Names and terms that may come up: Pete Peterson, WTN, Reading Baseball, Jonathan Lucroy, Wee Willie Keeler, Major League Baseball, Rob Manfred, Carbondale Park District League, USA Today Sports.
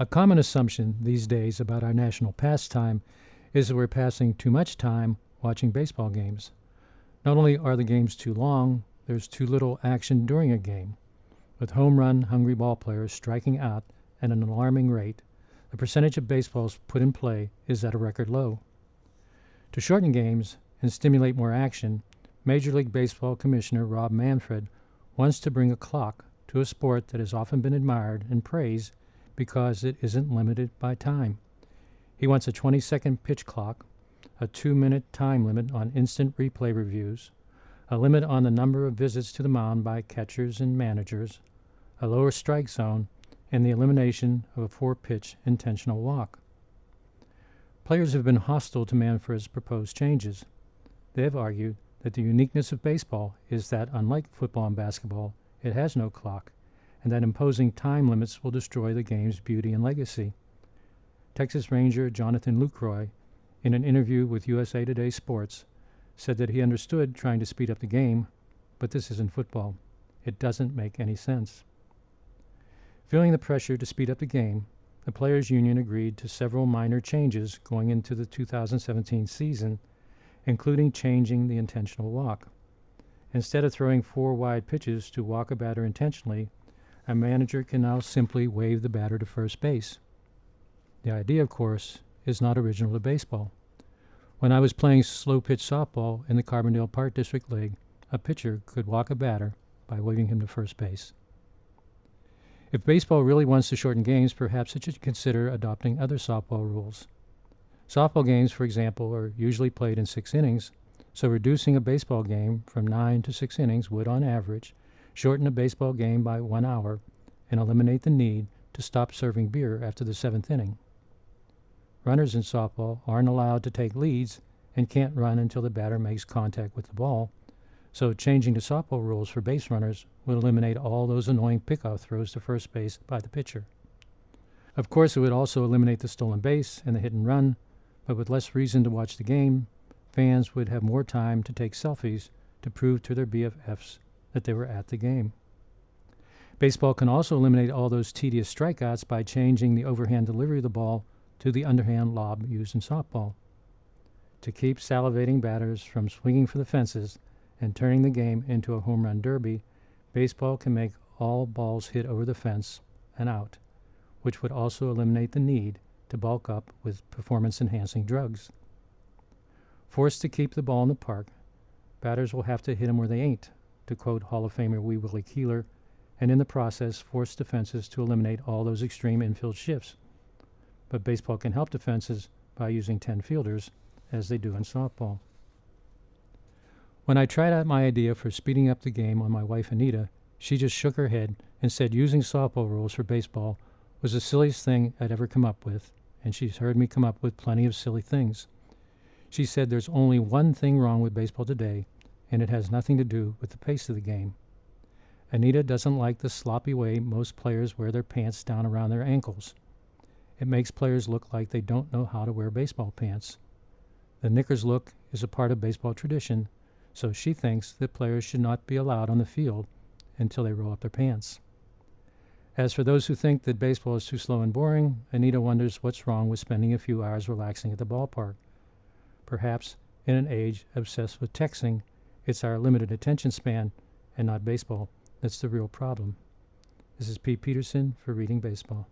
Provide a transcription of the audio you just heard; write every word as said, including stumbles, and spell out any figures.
A common assumption these days about our national pastime is that we're passing too much time watching baseball games. Not only are the games too long, there's too little action during a game. With home run hungry ball players striking out at an alarming rate, the percentage of baseballs put in play is at a record low. To shorten games and stimulate more action, Major League Baseball Commissioner Rob Manfred wants to bring a clock to a sport that has often been admired and praised because it isn't limited by time. He wants a twenty-second pitch clock, a two-minute time limit on instant replay reviews, a limit on the number of visits to the mound by catchers and managers, a lower strike zone, and the elimination of a four-pitch intentional walk. Players have been hostile to Manfred's proposed changes. They have argued that the uniqueness of baseball is that, unlike football and basketball, it has no clock, and that imposing time limits will destroy the game's beauty and legacy. Texas Ranger Jonathan Lucroy, in an interview with U S A Today Sports, said that he understood trying to speed up the game, but this isn't football. It doesn't make any sense. Feeling the pressure to speed up the game, the Players Union agreed to several minor changes going into the two thousand seventeen season, including changing the intentional walk. Instead of throwing four wide pitches to walk a batter intentionally, a manager can now simply wave the batter to first base. The idea, of course, is not original to baseball. When I was playing slow pitch softball in the Carbondale Park District League, a pitcher could walk a batter by waving him to first base. If baseball really wants to shorten games, perhaps it should consider adopting other softball rules. Softball games, for example, are usually played in six innings, so reducing a baseball game from nine to six innings would, on average, shorten a baseball game by one hour and eliminate the need to stop serving beer after the seventh inning. Runners in softball aren't allowed to take leads and can't run until the batter makes contact with the ball, so changing the softball rules for base runners would eliminate all those annoying pickoff throws to first base by the pitcher. Of course, it would also eliminate the stolen base and the hit and run, but with less reason to watch the game, fans would have more time to take selfies to prove to their B F Fs that they were at the game. Baseball can also eliminate all those tedious strikeouts by changing the overhand delivery of the ball to the underhand lob used in softball. To keep salivating batters from swinging for the fences and turning the game into a home run derby, baseball can make all balls hit over the fence and out, which would also eliminate the need to bulk up with performance-enhancing drugs. Forced to keep the ball in the park, batters will have to hit 'em where they ain't, to quote Hall of Famer Wee Willie Keeler, and in the process force defenses to eliminate all those extreme infield shifts. But baseball can help defenses by using ten fielders, as they do in softball. When I tried out my idea for speeding up the game on my wife Anita, she just shook her head and said using softball rules for baseball was the silliest thing I'd ever come up with, and she's heard me come up with plenty of silly things. She said there's only one thing wrong with baseball today, and it has nothing to do with the pace of the game. Anita doesn't like the sloppy way most players wear their pants down around their ankles. It makes players look like they don't know how to wear baseball pants. The knickers look is a part of baseball tradition, so she thinks that players should not be allowed on the field until they roll up their pants. As for those who think that baseball is too slow and boring, Anita wonders what's wrong with spending a few hours relaxing at the ballpark. Perhaps, in an age obsessed with texting, it's our limited attention span and not baseball that's the real problem. This is Pete Peterson for Reading Baseball.